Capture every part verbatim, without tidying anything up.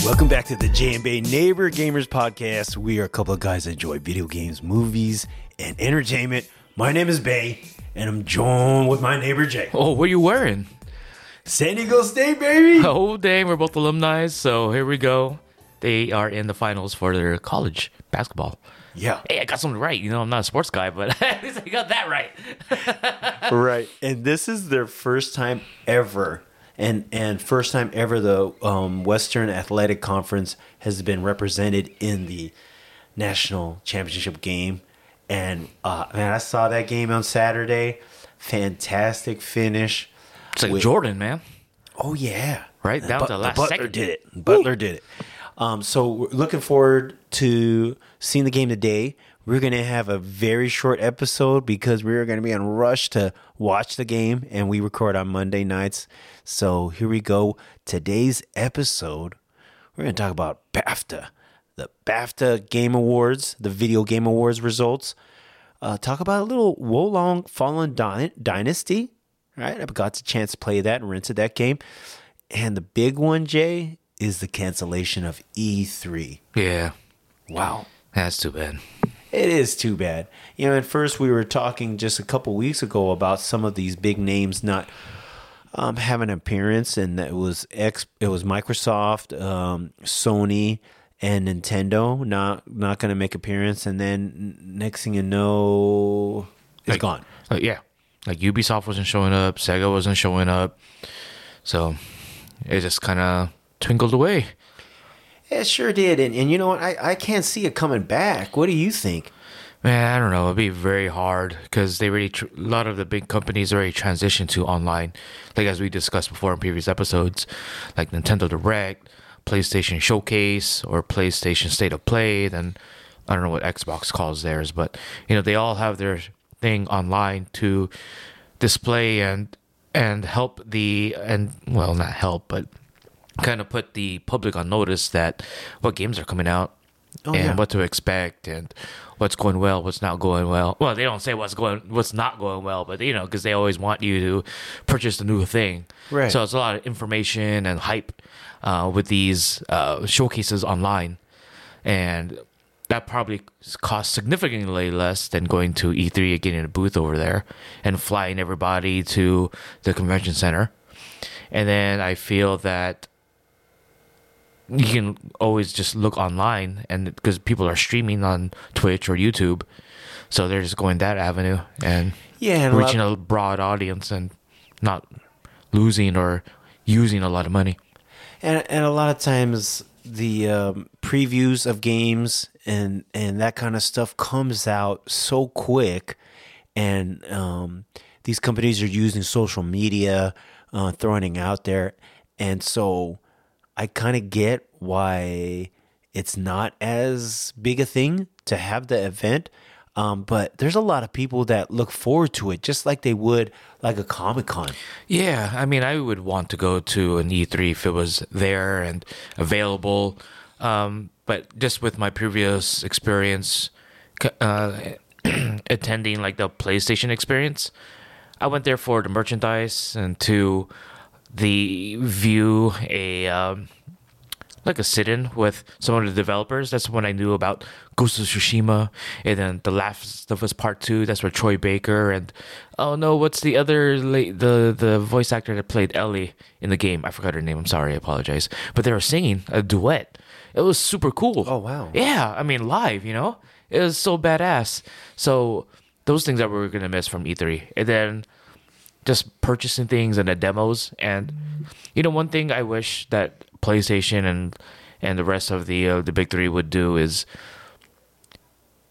Welcome back to the Jay and Bay Neighbor Gamers Podcast. We are a couple of guys that enjoy video games, movies, and entertainment. My name is Bay, and I'm joined with my neighbor Jay. Oh, what are you wearing? San Diego State, baby! Oh, dang, we're both alumni, so here we go. They are in the finals for their college basketball. Yeah. Hey, I got something right. You know, I'm not a sports guy, but at least I got that right. Right. And this is their first time ever. And and first time ever the um, Western Athletic Conference has been represented in the national championship game. And, uh, man, I saw that game on Saturday. Fantastic finish. It's like with Jordan, man. Oh, yeah. Right? Down but, to the last Butler second. Did it. Butler Woo. did it. Um, so we're looking forward to seeing the game today. We're going to have a very short episode because we're going to be on rush to watch the game, and we record on Monday nights. So here we go. Today's episode, we're going to talk about BAFTA, the BAFTA Game Awards, the Video Game Awards results. Uh, talk about a little Wo Long Fallen Dy- Dynasty. Right? I got the chance to play that and rented that game. And the big one, Jay, is the cancellation of E three. Yeah. Wow. That's too bad. It is too bad. You know, at first we were talking just a couple weeks ago about some of these big names not um, having an appearance, and that was ex- it was Microsoft, um, Sony, and Nintendo not not going to make appearance, and then next thing you know, it's like, gone. Uh, yeah, like Ubisoft wasn't showing up, Sega wasn't showing up, so it just kind of twinkled away. It sure did. And, and you know what? I, I can't see it coming back. What do you think? Man, I don't know. It'd be very hard because they really, tr- a lot of the big companies already transitioned to online. Like as we discussed before in previous episodes, like Nintendo Direct, PlayStation Showcase, or PlayStation State of Play. Then I don't know what Xbox calls theirs, but you know, they all have their thing online to display and, and help the, and well, not help, but kind of put the public on notice that what games are coming out oh, and yeah. what to expect and what's going well, what's not going well. Well, they don't say what's going, what's not going well, but you know, because they always want you to purchase the new thing. Right. So it's a lot of information and hype uh, with these uh, showcases online, and that probably costs significantly less than going to E three and getting a booth over there and flying everybody to the convention center. And then I feel that you can always just look online, and because people are streaming on Twitch or YouTube, so they're just going that avenue and, yeah, and reaching a, a broad audience and not losing or using a lot of money. And and a lot of times the um, previews of games and and that kind of stuff comes out so quick, and um, these companies are using social media, uh, throwing it out there, and so I kind of get why it's not as big a thing to have the event, um, but there's a lot of people that look forward to it just like they would like a Comic-Con. Yeah, I mean, I would want to go to an E three if it was there and available, um, but just with my previous experience uh, attending like the PlayStation experience, I went there for the merchandise and to the view a um, like a sit-in with some of the developers. That's when I knew about Ghost of Tsushima, and then The Last of Us Part Two. That's where Troy Baker and oh no, what's the other la- the the voice actor that played Ellie in the game? I forgot her name. I'm sorry, I apologize. But they were singing a duet. It was super cool. Oh wow! Yeah, I mean live. You know, it was so badass. So those things that we were gonna miss from E three, and then just purchasing things and the demos. And you know, one thing I wish that PlayStation and and the rest of the uh, the big three would do is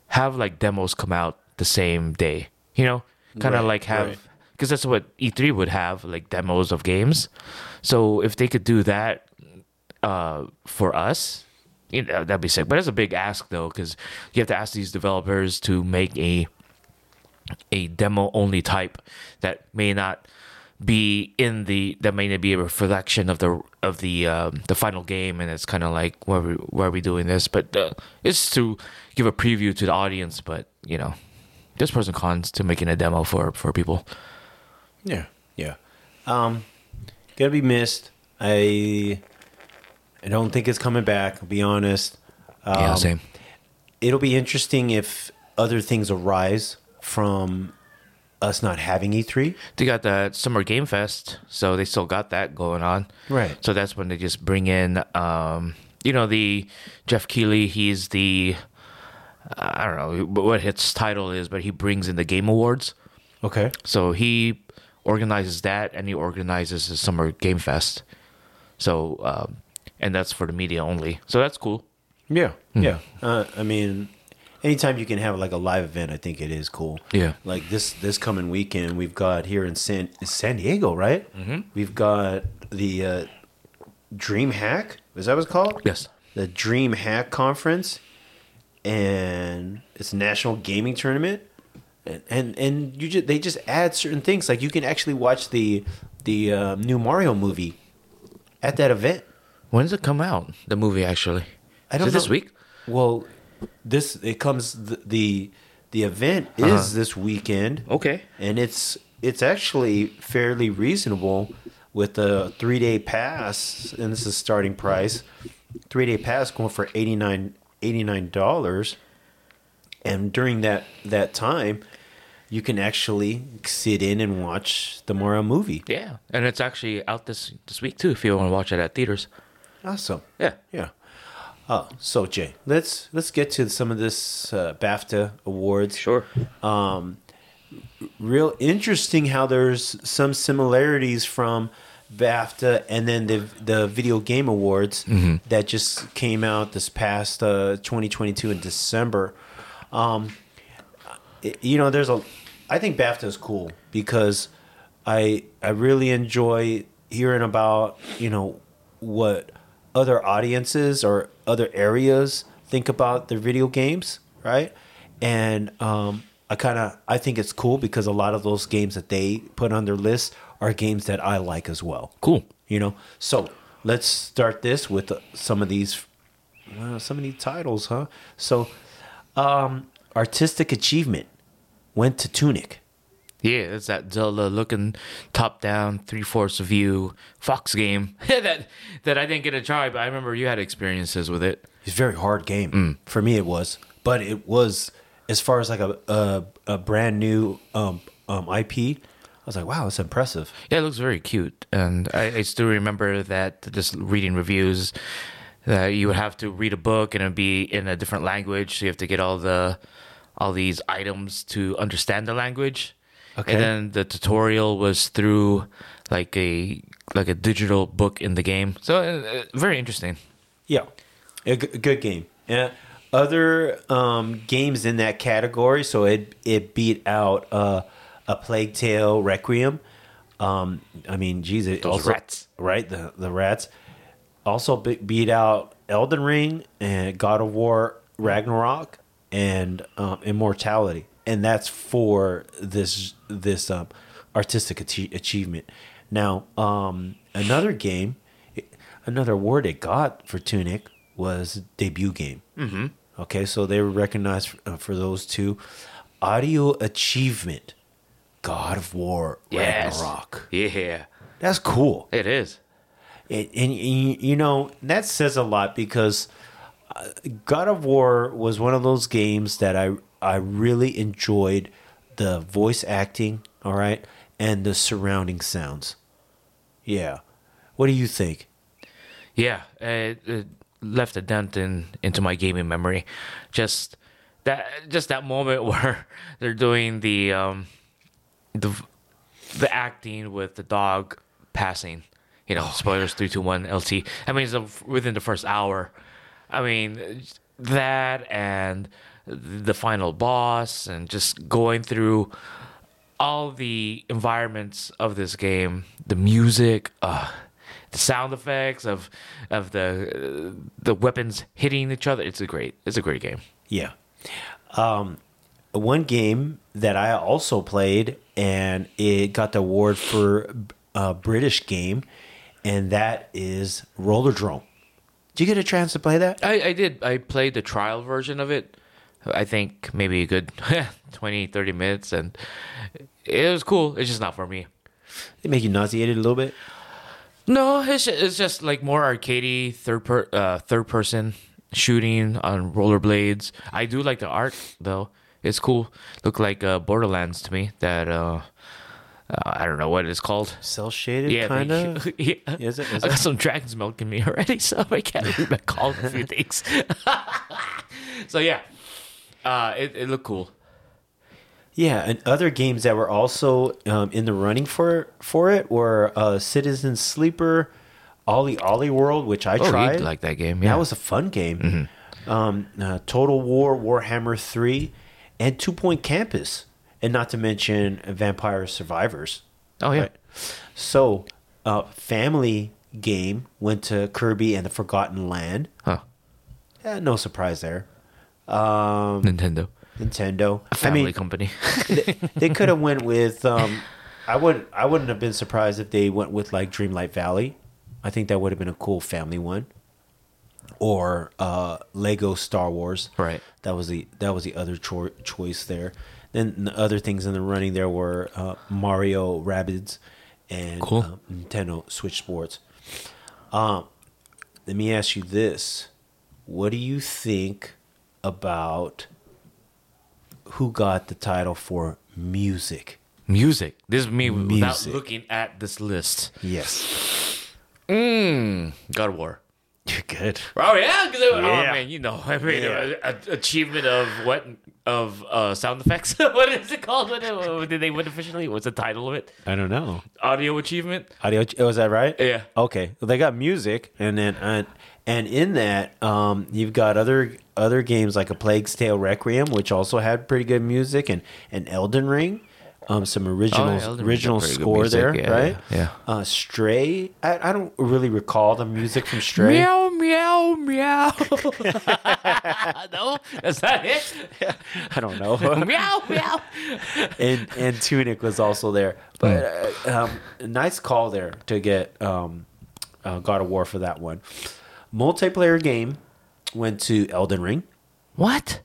have like demos come out the same day, you know, kind of right, like have right. Because that's what E three would have, like demos of games. So if they could do that uh for us, you know, that'd be sick. But that's a big ask though, because you have to ask these developers to make a a demo only type that may not be in the that may be a reflection of the of the um, the final game, and it's kind of like why are we why are we doing this? But uh, it's to give a preview to the audience. But you know, there's pros and cons to making a demo for for people. Yeah, yeah. Um, gonna be missed. I I don't think it's coming back. I'll be honest. Um, yeah, same. It'll be interesting if other things arise from us not having E three. They got the Summer Game Fest, so they still got that going on. Right. So that's when they just bring in, um, you know, the Jeff Keighley, he's the, uh, I don't know what his title is, but he brings in the Game Awards. Okay. So he organizes that, and he organizes the Summer Game Fest. So, um, and that's for the media only. So that's cool. Yeah, mm-hmm. yeah. Uh, I mean... Anytime you can have like a live event, I think it is cool. Yeah. Like this this coming weekend, we've got here in San San Diego, right? Mm-hmm. We've got the uh, Dream Hack. Is that what it's called? Yes. The Dream Hack Conference, and it's a national gaming tournament, and and, and you just, they just add certain things. Like you can actually watch the the uh, new Mario movie at that event. When does it come out? The movie actually. I don't is it know. This week? Well. This it comes the the, the event is uh-huh. this weekend. Okay, and it's it's actually fairly reasonable with a three day pass, and this is starting price. Three day pass going for eighty-nine dollars, and during that that time, you can actually sit in and watch the Mario movie. Yeah, and it's actually out this this week too. If you want to watch it at theaters, awesome. Yeah, yeah. Oh, so Jay, let's let's get to some of this uh, BAFTA awards. Sure. Um, real interesting how there's some similarities from BAFTA and then the the video game awards mm-hmm. that just came out this past uh, twenty twenty-two in December. Um, it, you know, there's a. I think BAFTA is cool because I I really enjoy hearing about you know what other audiences or other areas think about their video games, right? And um, I kind of I think it's cool because a lot of those games that they put on their list are games that I like as well. Cool, you know. So let's start this with some of these, well, some of these titles, huh? So, um, artistic achievement went to Tunic. Yeah, it's that Zelda-looking top-down three-fourths view Fox game that that I didn't get to try, but I remember you had experiences with it. It's a very hard game. Mm. For me, it was, but it was as far as like a a, a brand new um, um, I P. I was like, wow, that's impressive. Yeah, it looks very cute, and I, I still remember that just reading reviews that uh, you would have to read a book and it'd be in a different language, so you have to get all the all these items to understand the language. Okay. And then the tutorial was through like a like a digital book in the game. So uh, very interesting. Yeah, a g- good game. Yeah. Other um, games in that category, so it it beat out uh, A Plague Tale: Requiem. Um, I mean, geez, it also, rats, right? The the rats also beat out Elden Ring and God of War Ragnarok and um, Immortality. And that's for this this um, artistic ati- achievement. Now, um, another game, another award it got for Tunic was debut game. Mm-hmm. Okay, so they were recognized for, uh, for those two. Audio achievement, God of War Ragnarok. Yes. Yeah, that's cool. It is, and, and, and you know that says a lot because God of War was one of those games that I. I really enjoyed the voice acting, all right, and the surrounding sounds. Yeah. What do you think? Yeah, it, it left a dent in into my gaming memory. Just that, just that moment where they're doing the um, the the acting with the dog passing. You know, oh, spoilers, yeah. three, two, one, L T. I mean, it's within the first hour. I mean, that and the final boss and just going through all the environments of this game, the music, uh, the sound effects of of the uh, the weapons hitting each other. It's a great it's a great game. Yeah. Um, one game that I also played, and it got the award for a British game, and that is Roller Drome. Did you get a chance to play that? I, I did. I played the trial version of it. I think maybe a good twenty, thirty minutes, and it was cool. It's just not for me. They make you nauseated a little bit? No, it's it's just like more arcadey, third per, uh, third person shooting on rollerblades. I do like the art though; it's cool. Look like uh, Borderlands to me. That uh, uh, I don't know what it's called. Cell shaded, yeah, kind of. Yeah. Is it? Is I got it? Some dragon's milk in me already, so I can't even call a few things. So yeah, uh, it it looked cool. Yeah, and other games that were also um, in the running for for it were uh, Citizen Sleeper, Ollie Ollie World, which I oh, tried. Oh, like that game. Yeah, that was a fun game. Mm-hmm. Um, uh, Total War, Warhammer three, and Two Point Campus, and not to mention Vampire Survivors. Oh yeah. Right? So, uh, family game went to Kirby and the Forgotten Land. Huh. Eh, no surprise there. Um, Nintendo. Nintendo, a family I mean, company. they, they could have went with. Um, I would. I wouldn't have been surprised if they went with like Dreamlight Valley. I think that would have been a cool family one. Or uh, Lego Star Wars. Right. That was the that was the other cho- choice there. Then the other things in the running there were uh, Mario Rabbids and cool. um, Nintendo Switch Sports. Um, let me ask you this: what do you think about? Who got the title for music? Music. This is me music. Without looking at this list. Yes. Mmm. God of War. You're good. Oh yeah. It, yeah. Oh man, you know, I mean, yeah. a, a, achievement of what? Of uh, sound effects. What is it called? What, what did they win officially? What's the title of it? I don't know. Audio achievement. Audio. Was that right? Yeah. Okay. Well, they got music, and then and, and in that, um, you've got other. Other games like A Plague Tale: Requiem, which also had pretty good music, and, and Elden Ring, um, some original oh, original score music, there, yeah, right? Yeah. Uh, Stray, I, I don't really recall the music from Stray. Meow meow meow. No, that's not it. I don't know. Meow meow. And and Tunic was also there, but uh, um, nice call there to get um, uh, God of War for that one. Multiplayer game. Went to Elden Ring. What?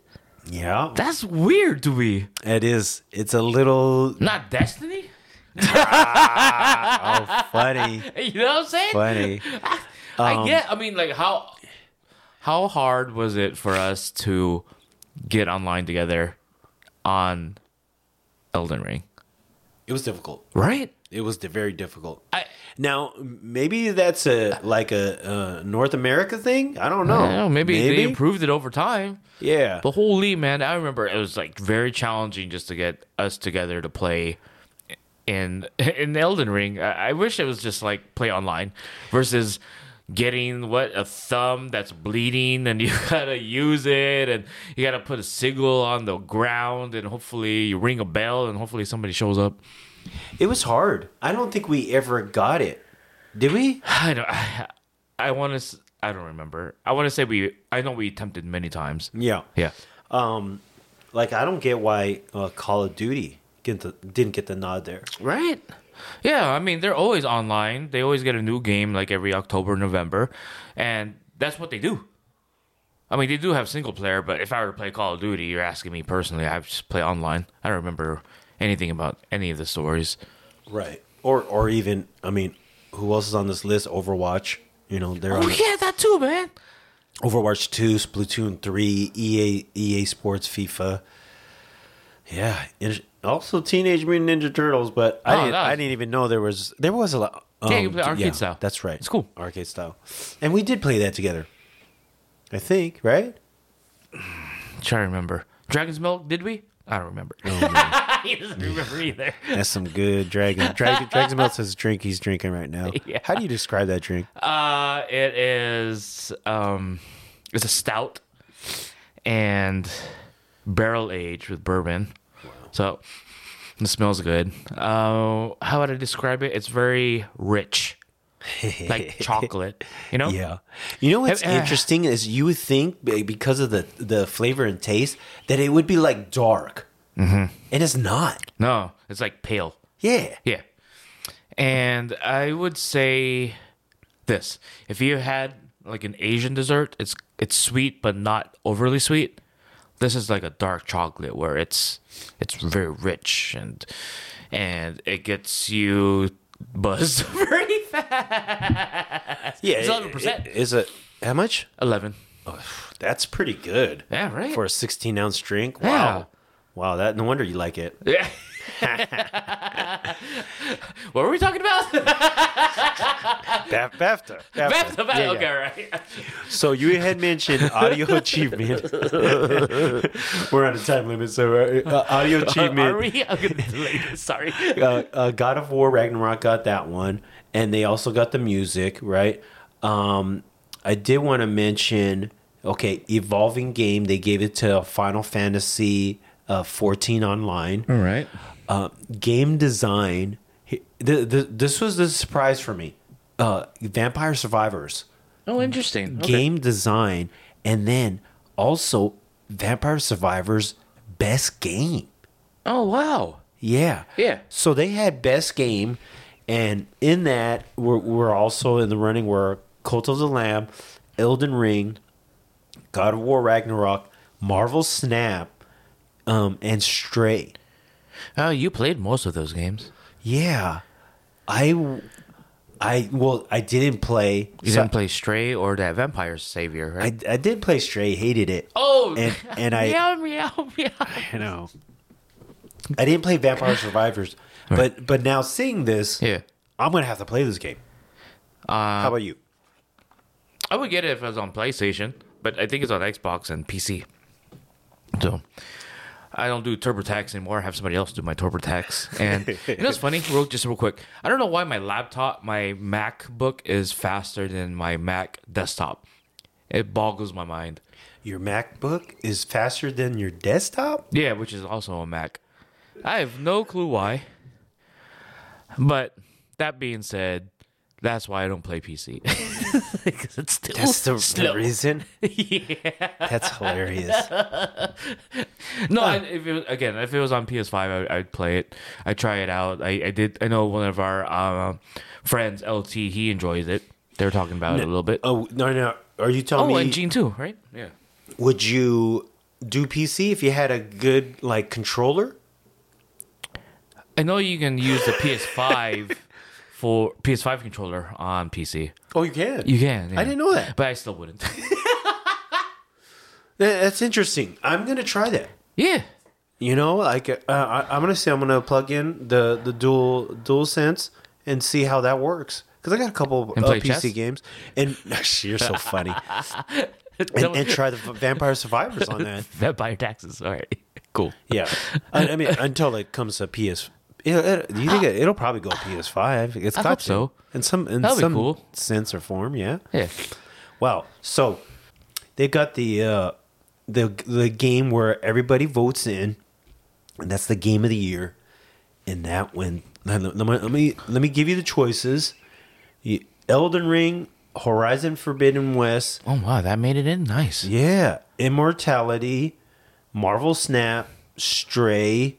Yeah. That's weird to me. It is. It's a little... Not Destiny? Ah, oh, funny. You know what I'm saying? Funny. I um, get... I mean, like, how... How hard was it for us to get online together on Elden Ring? It was difficult. Right? It was very difficult. I... Now, maybe that's a like a, a North America thing. I don't know. I don't know. Maybe, maybe they improved it over time. Yeah. But holy man, I remember it was like very challenging just to get us together to play in in Elden Ring. I, I wish it was just like play online versus getting what a thumb that's bleeding and you gotta use it and you gotta put a signal on the ground and hopefully you ring a bell and hopefully somebody shows up. It was hard. I don't think we ever got it. Did we? I don't. I, I want to. I don't remember. I want to say we. I know we attempted many times. Yeah. Yeah. Um, like I don't get why uh, Call of Duty get the, didn't get the nod there. Right. Yeah. I mean, they're always online. They always get a new game like every October, November, and that's what they do. I mean, they do have single player, but if I were to play Call of Duty, you're asking me personally. I just play online. I don't remember. Anything about any of the stories, right? Or, or even, I mean, who else is on this list? Overwatch, you know, they're. Oh on yeah, that too, man. Overwatch two, Splatoon three, E A, E A Sports, FIFA. Yeah, also Teenage Mutant Ninja Turtles, but I oh, didn't, nice. I didn't even know there was there was a lot. Um, yeah, you play arcade yeah, style. That's right. It's cool, arcade style, and we did play that together. I think, right? I'm trying to remember. Dragon's Milk, did we? I don't remember. Oh, he doesn't remember either. That's some good dragon. Dragon Dragon's Milk says drink he's drinking right now. Yeah. How do you describe that drink? Uh, it is um, it's a stout and barrel aged with bourbon. Wow. So it smells good. Uh, how would I describe it? It's very rich. Like chocolate, you know? Yeah. You know what's uh, interesting is you would think because of the the flavor and taste that it would be like dark. Mm-hmm. And it's not. No, it's like pale. Yeah. Yeah. And I would say this. If you had like an Asian dessert, it's it's sweet but not overly sweet. This is like a dark chocolate where it's it's very rich and and it gets you buzzed very fast. Yeah, it's eleven percent. Is it how much? eleven. Oh, that's pretty good. Yeah, right. For a sixteen ounce drink. Wow. Yeah. Wow, that no wonder you like it. Yeah. What were we talking about? BAFTA. BAFTA. BAFTA. Yeah, okay, yeah. Right. So you had mentioned audio achievement. We're on a time limit, so uh, audio achievement. Are we? I'm gonna delay this. Sorry. Uh, uh, God of War Ragnarok got that one, and they also got the music, right? Um, I did want to mention, okay, evolving game. They gave it to Final Fantasy uh, fourteen Online. All right. Uh, game design. The, the, this was the surprise for me. Uh, Vampire Survivors. Oh, interesting. Okay. Game design. And then also Vampire Survivors best game. Oh, wow. Yeah. Yeah. So they had best game. And in that, we're, we're also in the running were Cult of the Lamb, Elden Ring, God of War Ragnarok, Marvel Snap, um, and Stray. Oh, you played most of those games. Yeah. I, I well, I didn't play. You didn't so, play Stray or that Vampire Savior, right? I, I did play Stray, hated it. Oh! And, and I, meow, meow, meow. I know. I didn't play Vampire Survivors, right. but but now seeing this, yeah. I'm going to have to play this game. Uh, How about you? I would get it if it was on PlayStation, but I think it's on Xbox and P C. So I don't do TurboTax anymore. I have somebody else do my TurboTax. And you know what's funny? Real, just real quick. I don't know why my laptop, my MacBook is faster than my Mac desktop. It boggles my mind. Your MacBook is faster than your desktop? Yeah, which is also a Mac. I have no clue why. But that being said, that's why I don't play P C. Because it's still That's the slow. reason? Yeah. That's hilarious. No, huh. I, if it was, again, if it was on P S five, I, I'd play it. I'd try it out. I, I did. I know one of our uh, friends, L T, he enjoys it. They were talking about no, it a little bit. Oh, no, no. Are you telling oh, me? Oh, and Gene too, right? Yeah. Would you do P C if you had a good, like, controller? I know you can use the P S five. For P S five controller on P C. Oh, you can? You can. Yeah. I didn't know that. But I still wouldn't. That's interesting. I'm going to try that. Yeah. You know, like uh, I, I'm going to say I'm going to plug in the, the dual DualSense and see how that works. Because I got a couple of uh, P C chess? games. And you're so funny. and, and try the Vampire Survivors on that. That buy your taxes. All right. Cool. Yeah. I, I mean, until it comes to P S five. It, it, you think it, it'll probably go P S five? It's I got hope to. so. In some in That'll some cool. sense or form, yeah. Yeah. Wow. So they got the uh, the the game where everybody votes in, and that's the game of the year. And that when let me let me, let me give you the choices: Elden Ring, Horizon Forbidden West. Oh wow, that made it in nice. Yeah, Immortality, Marvel Snap, Stray.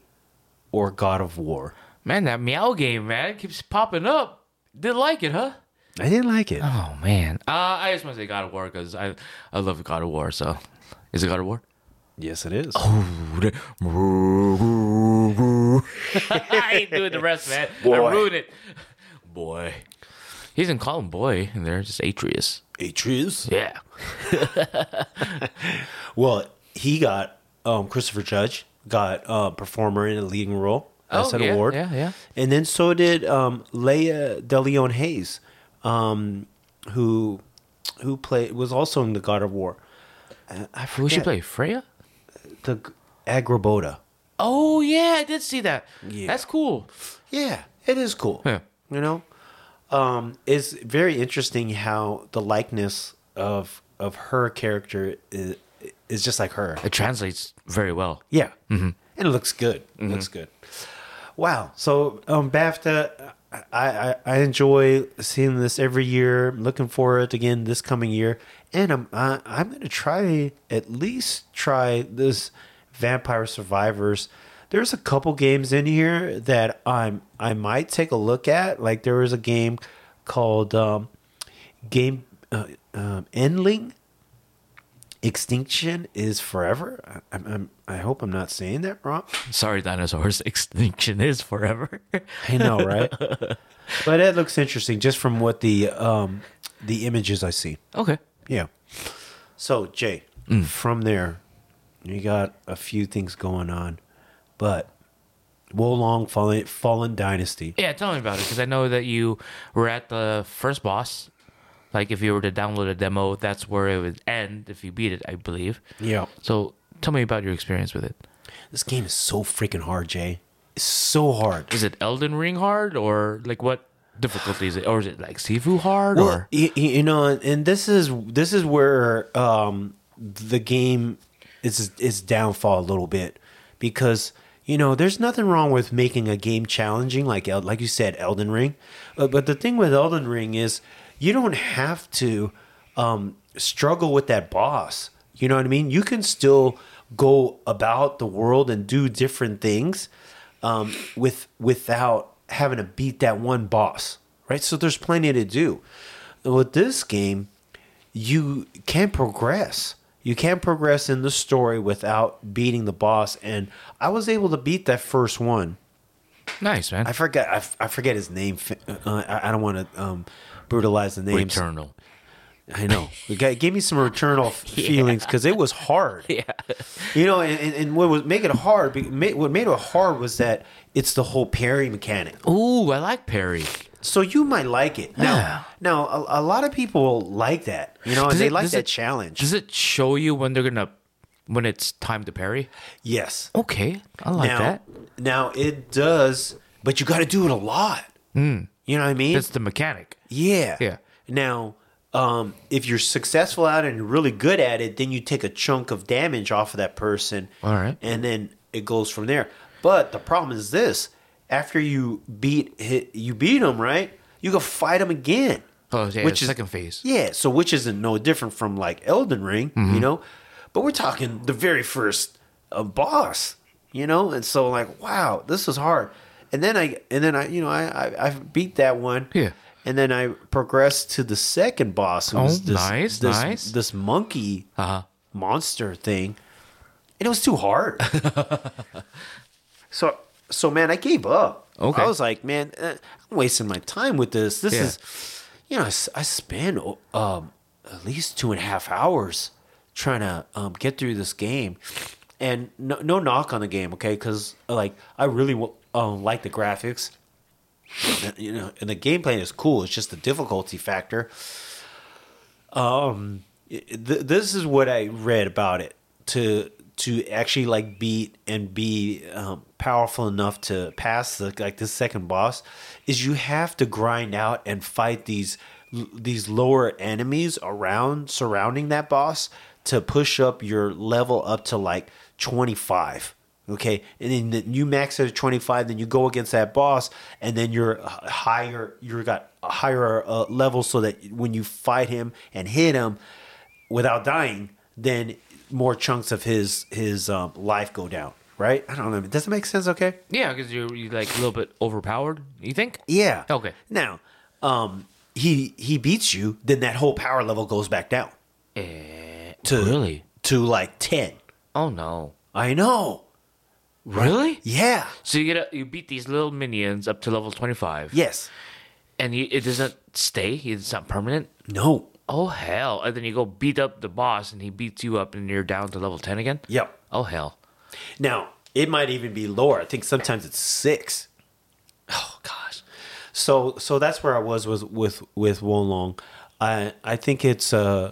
Or God of War. Man, that meow game, man. It keeps popping up. Didn't like it, huh? I didn't like it. Oh, man. Uh, I just want to say God of War because I, I love God of War, so. Is it God of War? Yes, it is. Oh. I ain't doing the rest, man. Boy. I ruined it. Boy. He doesn't call him boy in there. Just Atreus. Atreus? Yeah. Well, he got um, Christopher Judge. Got a uh, performer in a leading role. That's oh, an yeah, award. Yeah, yeah. And then so did um, Leia De Leon Hayes, um, who who played was also in the God of War. Uh, I forget. Who she play? Freya? The Agraboda. Oh yeah, I did see that. Yeah. That's cool. Yeah, it is cool. Yeah. You know, um, it's very interesting how the likeness of of her character is. It's just like her. It translates very well. Yeah. Mm-hmm. And it looks good. It mm-hmm. looks good. Wow. So um, BAFTA, I, I, I enjoy seeing this every year. I'm looking forward to it again this coming year. And I'm, I, I'm going to try, at least try this Vampire Survivors. there's a couple games in here that I'm I might take a look at. Like there was a game called um, Game uh, um, Endling. Extinction is forever. I, I'm, I hope I'm not saying that wrong. Sorry, dinosaurs. Extinction is forever. I know, right? But it looks interesting just from what the um, the images I see. Okay. Yeah. So, Jay, mm. from there, you got a few things going on, but Wo Long Fallen, Fallen Dynasty. Yeah, tell me about it, because I know that you were at the first boss. Like, if you were to download a demo, that's where it would end if you beat it, I believe. Yeah. So, tell me about your experience with it. This game is so freaking hard, Jay. It's so hard. Is it Elden Ring hard? Or, like, what difficulty is it? Or is it, like, Sifu hard? Well, or you, you know, and this is this is where um, the game is its downfall a little bit. Because, you know, there's nothing wrong with making a game challenging, like, like you said, Elden Ring. Uh, but the thing with Elden Ring is, you don't have to um, struggle with that boss. You know what I mean? You can still go about the world and do different things um, with without having to beat that one boss, right? So there's plenty to do. With this game, you can't progress. You can't progress in the story without beating the boss. And I was able to beat that first one. Nice, man. I forget. I, I forget his name. Uh, I, I don't want to um, brutalize the name. Returnal. I know. It gave me some Returnal yeah. feelings because it was hard. Yeah. You know, and, and what was make it hard? What made it hard was that it's the whole parry mechanic. Ooh, I like parry. So you might like it now. Yeah. Now, a, a lot of people like that. You know, and they it, like that it, challenge. Does it show you when they're gonna? When it's time to parry? Yes. Okay. I like now, that. Now, it does, but you got to do it a lot. Mm. You know what I mean? That's the mechanic. Yeah. Yeah. Now, um, if you're successful at it and you're really good at it, then you take a chunk of damage off of that person. All right. And then it goes from there. But the problem is this. After you beat hit, you beat them, right? You go fight them again. Oh, yeah. Which the is, second phase. Yeah. So, which isn't no different from like Elden Ring, mm-hmm. you know? But we're talking the very first uh, boss, you know, and so like, wow, this was hard. And then I, and then I, you know, I, I, I beat that one. Yeah. And then I progressed to the second boss. It was oh, this, nice, this, nice. This monkey uh-huh. monster thing, and it was too hard. so, so man, I gave up. Okay. I was like, man, I'm wasting my time with this. This yeah. is, you know, I, I spent um, at least two and a half hours. Trying to um, get through this game, and no, no knock on the game, okay? Because like I really um, like the graphics, and, you know, and the gameplay is cool. It's just the difficulty factor. Um, th- this is what I read about it to to actually like beat and be um, powerful enough to pass the, like the second boss is you have to grind out and fight these these lower enemies around surrounding that boss. To push up your level up to like twenty-five, okay, and then you max it at twenty-five. Then you go against that boss, and then you're higher. You got a higher uh, level, so that when you fight him and hit him without dying, then more chunks of his his um, life go down. Right? I don't know. Does it make sense? Okay. Yeah, because you're, you're like a little bit overpowered. You think? Yeah. Okay. Now, um, he he beats you. Then that whole power level goes back down. And To, really? To like ten. Oh no! I know. Really? Yeah. So you get a, you beat these little minions up to level twenty-five. Yes. And you, it doesn't stay. It's not permanent. No. Oh hell! And then you go beat up the boss, and he beats you up, and you're down to level ten again. Yep. Oh hell! Now it might even be lower. I think sometimes it's six. Oh gosh. So so that's where I was was with with Wo Long. I I think it's a. Uh,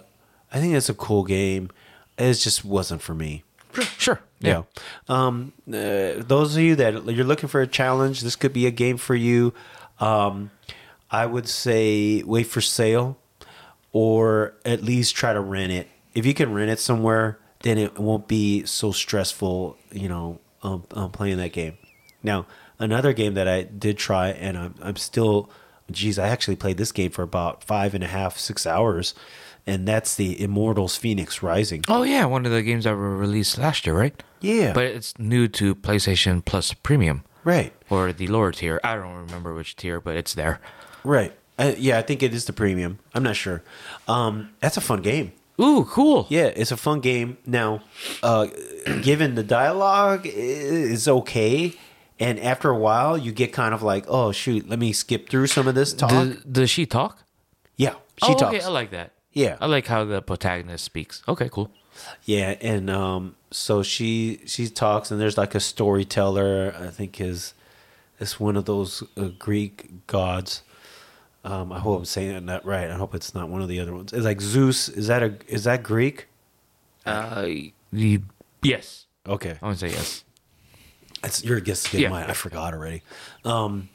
I think it's a cool game. It just wasn't for me. Sure. sure. Yeah. yeah. Um, uh, those of you that you're looking for a challenge, this could be a game for you. Um, I would say wait for sale or at least try to rent it. If you can rent it somewhere, then it won't be so stressful, you know, um, um, playing that game. Now, another game that I did try and I'm, I'm still, geez, I actually played this game for about five and a half, six hours. and that's the Immortals Fenyx Rising. Oh, yeah, one of the games that were released last year, right? Yeah. But it's new to PlayStation Plus Premium. Right. Or the lower tier. I don't remember which tier, but it's there. Right. Uh, yeah, I think it is the premium. I'm not sure. Um, that's a fun game. Ooh, cool. Yeah, it's a fun game. Now, uh, given the dialogue is okay, and after a while, you get kind of like, oh, shoot, let me skip through some of this talk. Does, does she talk? Yeah, she oh, talks. Okay, I like that. Yeah. I like how the protagonist speaks. Okay, cool. Yeah, and um, so she she talks, and there's like a storyteller. I think is it's one of those uh, Greek gods. Um, I hope I'm saying that right. I hope it's not one of the other ones. It's like Zeus. Is that a is that Greek? Uh, yes. Okay. I would say yes. It's your guess is getting yeah. mine. I forgot already. Um,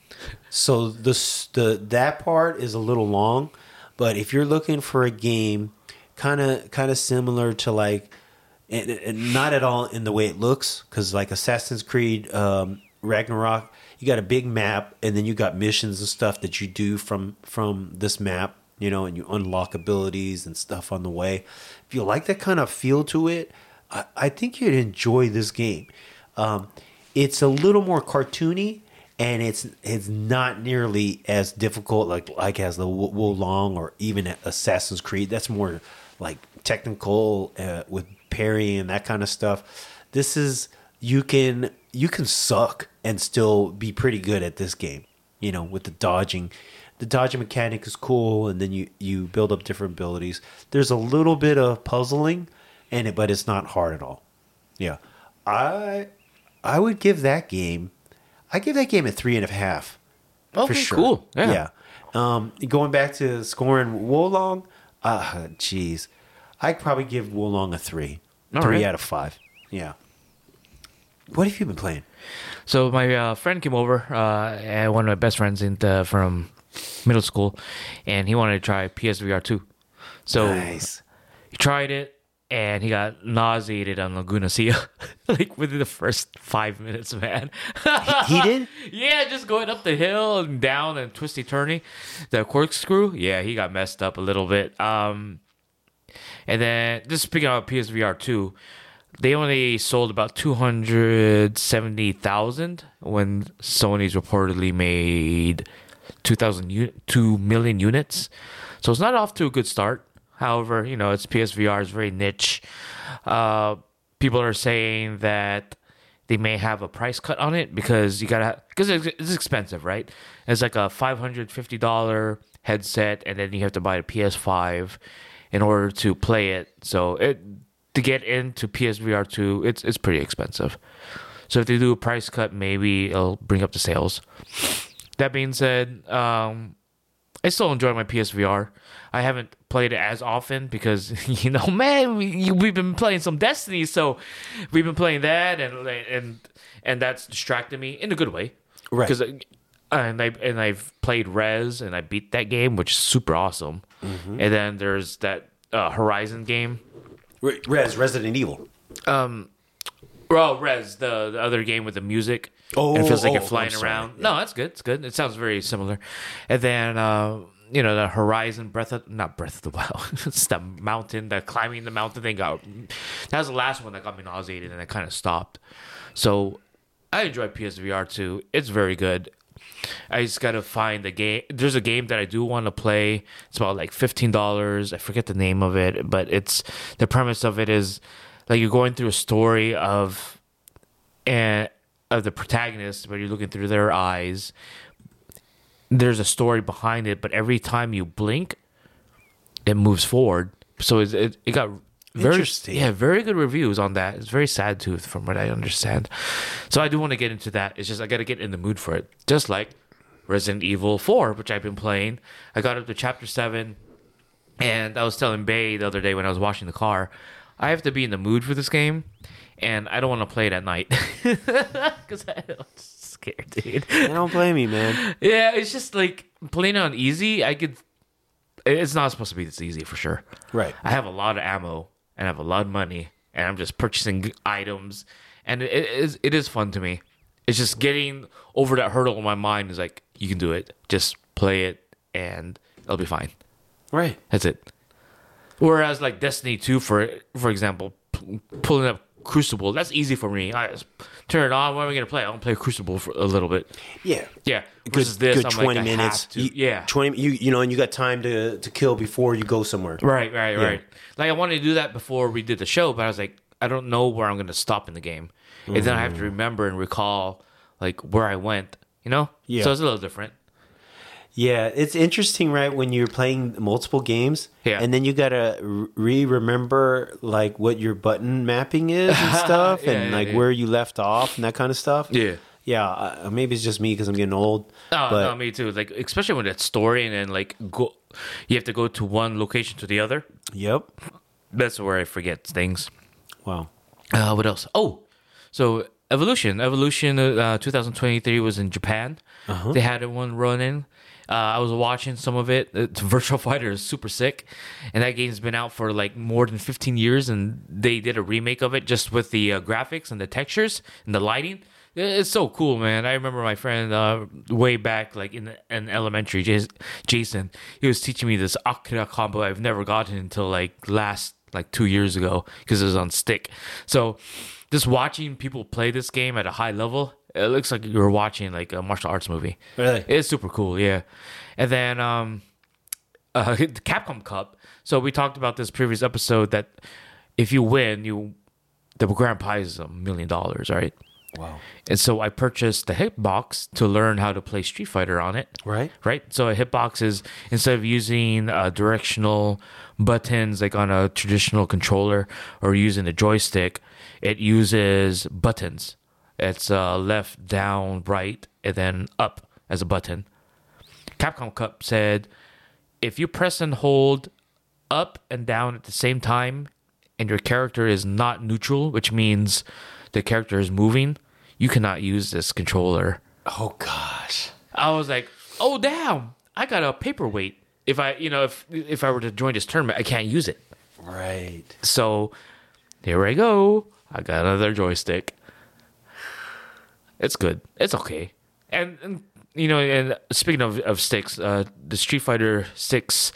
so this the that part is a little long, but if you're looking for a game, kind of kind of similar to like, and, and not at all in the way it looks, because like Assassin's Creed um, Ragnarok. You got a big map, and then you got missions and stuff that you do from from this map, you know, and you unlock abilities and stuff on the way. If you like that kind of feel to it, I, I think you'd enjoy this game. Um, it's a little more cartoony, and it's it's not nearly as difficult like like as the Wo Long or even Assassin's Creed. That's more like technical uh, with parrying and that kind of stuff. This is you can you can suck and still be pretty good at this game, you know, with the dodging. The dodging mechanic is cool, and then you, you build up different abilities. There's a little bit of puzzling in it, but it's not hard at all. Yeah. I I would give that game, I give that game a three and a half. Okay, for sure. Cool. Yeah. yeah. Um, going back to scoring Wo Long, uh, geez, I'd probably give Wo Long a three. All three right. out of five. Yeah. What have you been playing? So my uh, friend came over, uh, and one of my best friends in the, from middle school, and he wanted to try P S V R two. So nice. He tried it, and he got nauseated on Laguna Seca, like within the first five minutes, man. he, he did? Yeah, just going up the hill and down and twisty-turny. The corkscrew, yeah, he got messed up a little bit. Um, and then just speaking about P S V R two, they only sold about two hundred seventy thousand when Sony's reportedly made two million units. So it's not off to a good start. However, you know, it's P S V R, it's very niche. Uh, people are saying that they may have a price cut on it because you gotta, because it's expensive, right? It's like a five hundred fifty dollars headset, and then you have to buy a P S five in order to play it. So it... to get into P S V R two, it's it's pretty expensive. So if they do a price cut, maybe it'll bring up the sales. That being said, um, I still enjoy my P S V R. I haven't played it as often because, you know, man, we, we've been playing some Destiny, so we've been playing that, and and and that's distracted me in a good way. Right. Because and I and I've played Rez, and I beat that game, which is super awesome. Mm-hmm. And then there's that uh, Horizon game. Rez, Resident Evil. Um, well, Rez, the, the other game with the music. Oh, and it feels like oh, you're flying around. Yeah. No, that's good. It's good. It sounds very similar. And then, uh, you know, the Horizon Breath of... Not Breath of the Wild. It's the mountain, the climbing the mountain thing. Got, that was the last one that got me nauseated, and I kind of stopped. So I enjoy P S V R too. It's very good. I just got to find the game. There's a game that I do want to play. It's about like fifteen dollars. I forget the name of it, but it's the premise of it is like you're going through a story of uh, of the protagonist, but you're looking through their eyes. There's a story behind it, but every time you blink, it moves forward. So it it, it got very interesting. Yeah, very good reviews on that. It's very sad too, from what I understand. So I do want to get into that. It's just I got to get in the mood for it. Just like Resident Evil four, which I've been playing. I got up to chapter seven, and I was telling Bay the other day when I was washing the car, I have to be in the mood for this game, and I don't want to play it at night because I'm scared, dude. I don't blame you, man. Yeah, it's just like playing on easy. I could. It's not supposed to be this easy for sure. Right. I have a lot of ammo. And I have a lot of money, and I'm just purchasing items, and it is it is fun to me. It's just getting over that hurdle in my mind is like, you can do it. Just play it, and it'll be fine. Right. That's it. Whereas like Destiny two, for for example, p- pulling up Crucible, that's easy for me. I just turn it on. What am I going to play? I'll play Crucible for a little bit. Yeah. Yeah. Versus good, this, good I'm twenty like, minutes. To, you, yeah. twenty, you, you know, and you got time to, to kill before you go somewhere. Right, right, yeah. right. Like I wanted to do that before we did the show, but I was like, I don't know where I'm going to stop in the game. Mm-hmm. And then I have to remember and recall like where I went, you know? Yeah. So it's a little different. Yeah, it's interesting, right? When you're playing multiple games, yeah. and then you gotta re-remember like what your button mapping is and stuff, yeah, and yeah, like yeah. where you left off and that kind of stuff. Yeah, yeah. Uh, maybe it's just me because I'm getting old. Oh but... no, me too. Like especially when it's story and then like go, you have to go to one location to the other. Yep, that's where I forget things. Wow. Uh, what else? Oh, so Evolution, Evolution, uh, twenty twenty-three was in Japan. Uh-huh. They had one run in. Uh, I was watching some of it. It's Virtual Fighter is super sick. And that game's been out for like more than fifteen years. And they did a remake of it just with the uh, graphics and the textures and the lighting. It's so cool, man. I remember my friend uh, way back like in, in elementary, Jason, he was teaching me this Akira combo I've never gotten until like last like two years ago because it was on stick. So just watching people play this game at a high level, it looks like you're watching like a martial arts movie. Really? It's super cool, yeah. And then um, uh, the Capcom Cup. So we talked about this previous episode that if you win, you the grand prize is a million dollars, right? Wow. And so I purchased the hitbox to learn how to play Street Fighter on it. Right. Right? So a hitbox is, instead of using uh, directional buttons like on a traditional controller or using a joystick, it uses buttons. It's uh, left, down, right, and then up as a button. Capcom Cup said, if you press and hold up and down at the same time and your character is not neutral, which means the character is moving, you cannot use this controller. Oh, gosh. I was like, oh, damn. I got a paperweight. If I, you know, if if I were to join this tournament, I can't use it. Right. So here I go. I got another joystick. It's good. It's okay. And, and you know, and speaking of, of sticks, uh, the Street Fighter six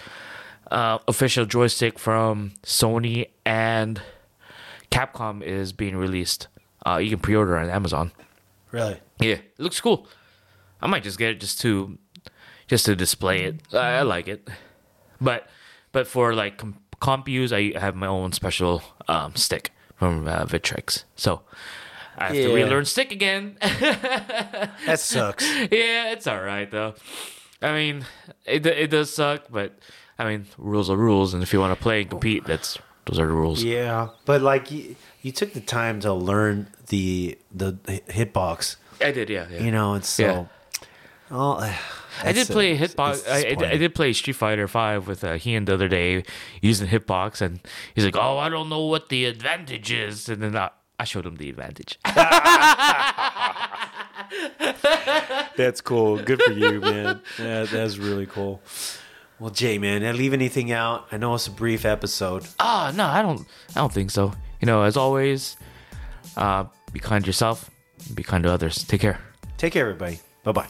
uh, official joystick from Sony and Capcom is being released. Uh, you can pre-order on Amazon. Really? Yeah. It looks cool. I might just get it just to just to display it. I, I like it. But but for like com- comp use, I have my own special um, stick from uh, Vitrix. So I have yeah. to relearn stick again. That sucks. Yeah, it's all right, though. I mean, it it does suck, but, I mean, rules are rules, and if you want to play and compete, that's those are the rules. Yeah, but, like, you, you took the time to learn the the hitbox. I did, yeah. yeah. You know, and so... Yeah. Oh, I did play a, hitbox. I, I, I did play Street Fighter Five with uh, Ian the other day using hitbox, and he's like, oh, I don't know what the advantage is, and then... I, I showed him the advantage. That's cool. Good for you, man. Yeah, that's really cool. Well, Jay, man, did I leave anything out? I know it's a brief episode. Ah, oh, no, I don't. I don't think so. You know, as always, uh, be kind to yourself. Be kind to others. Take care. Take care, everybody. Bye-bye.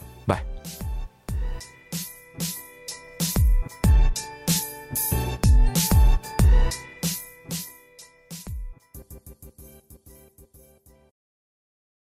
Bye.